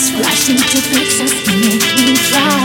is rushing to fix us and make me fly.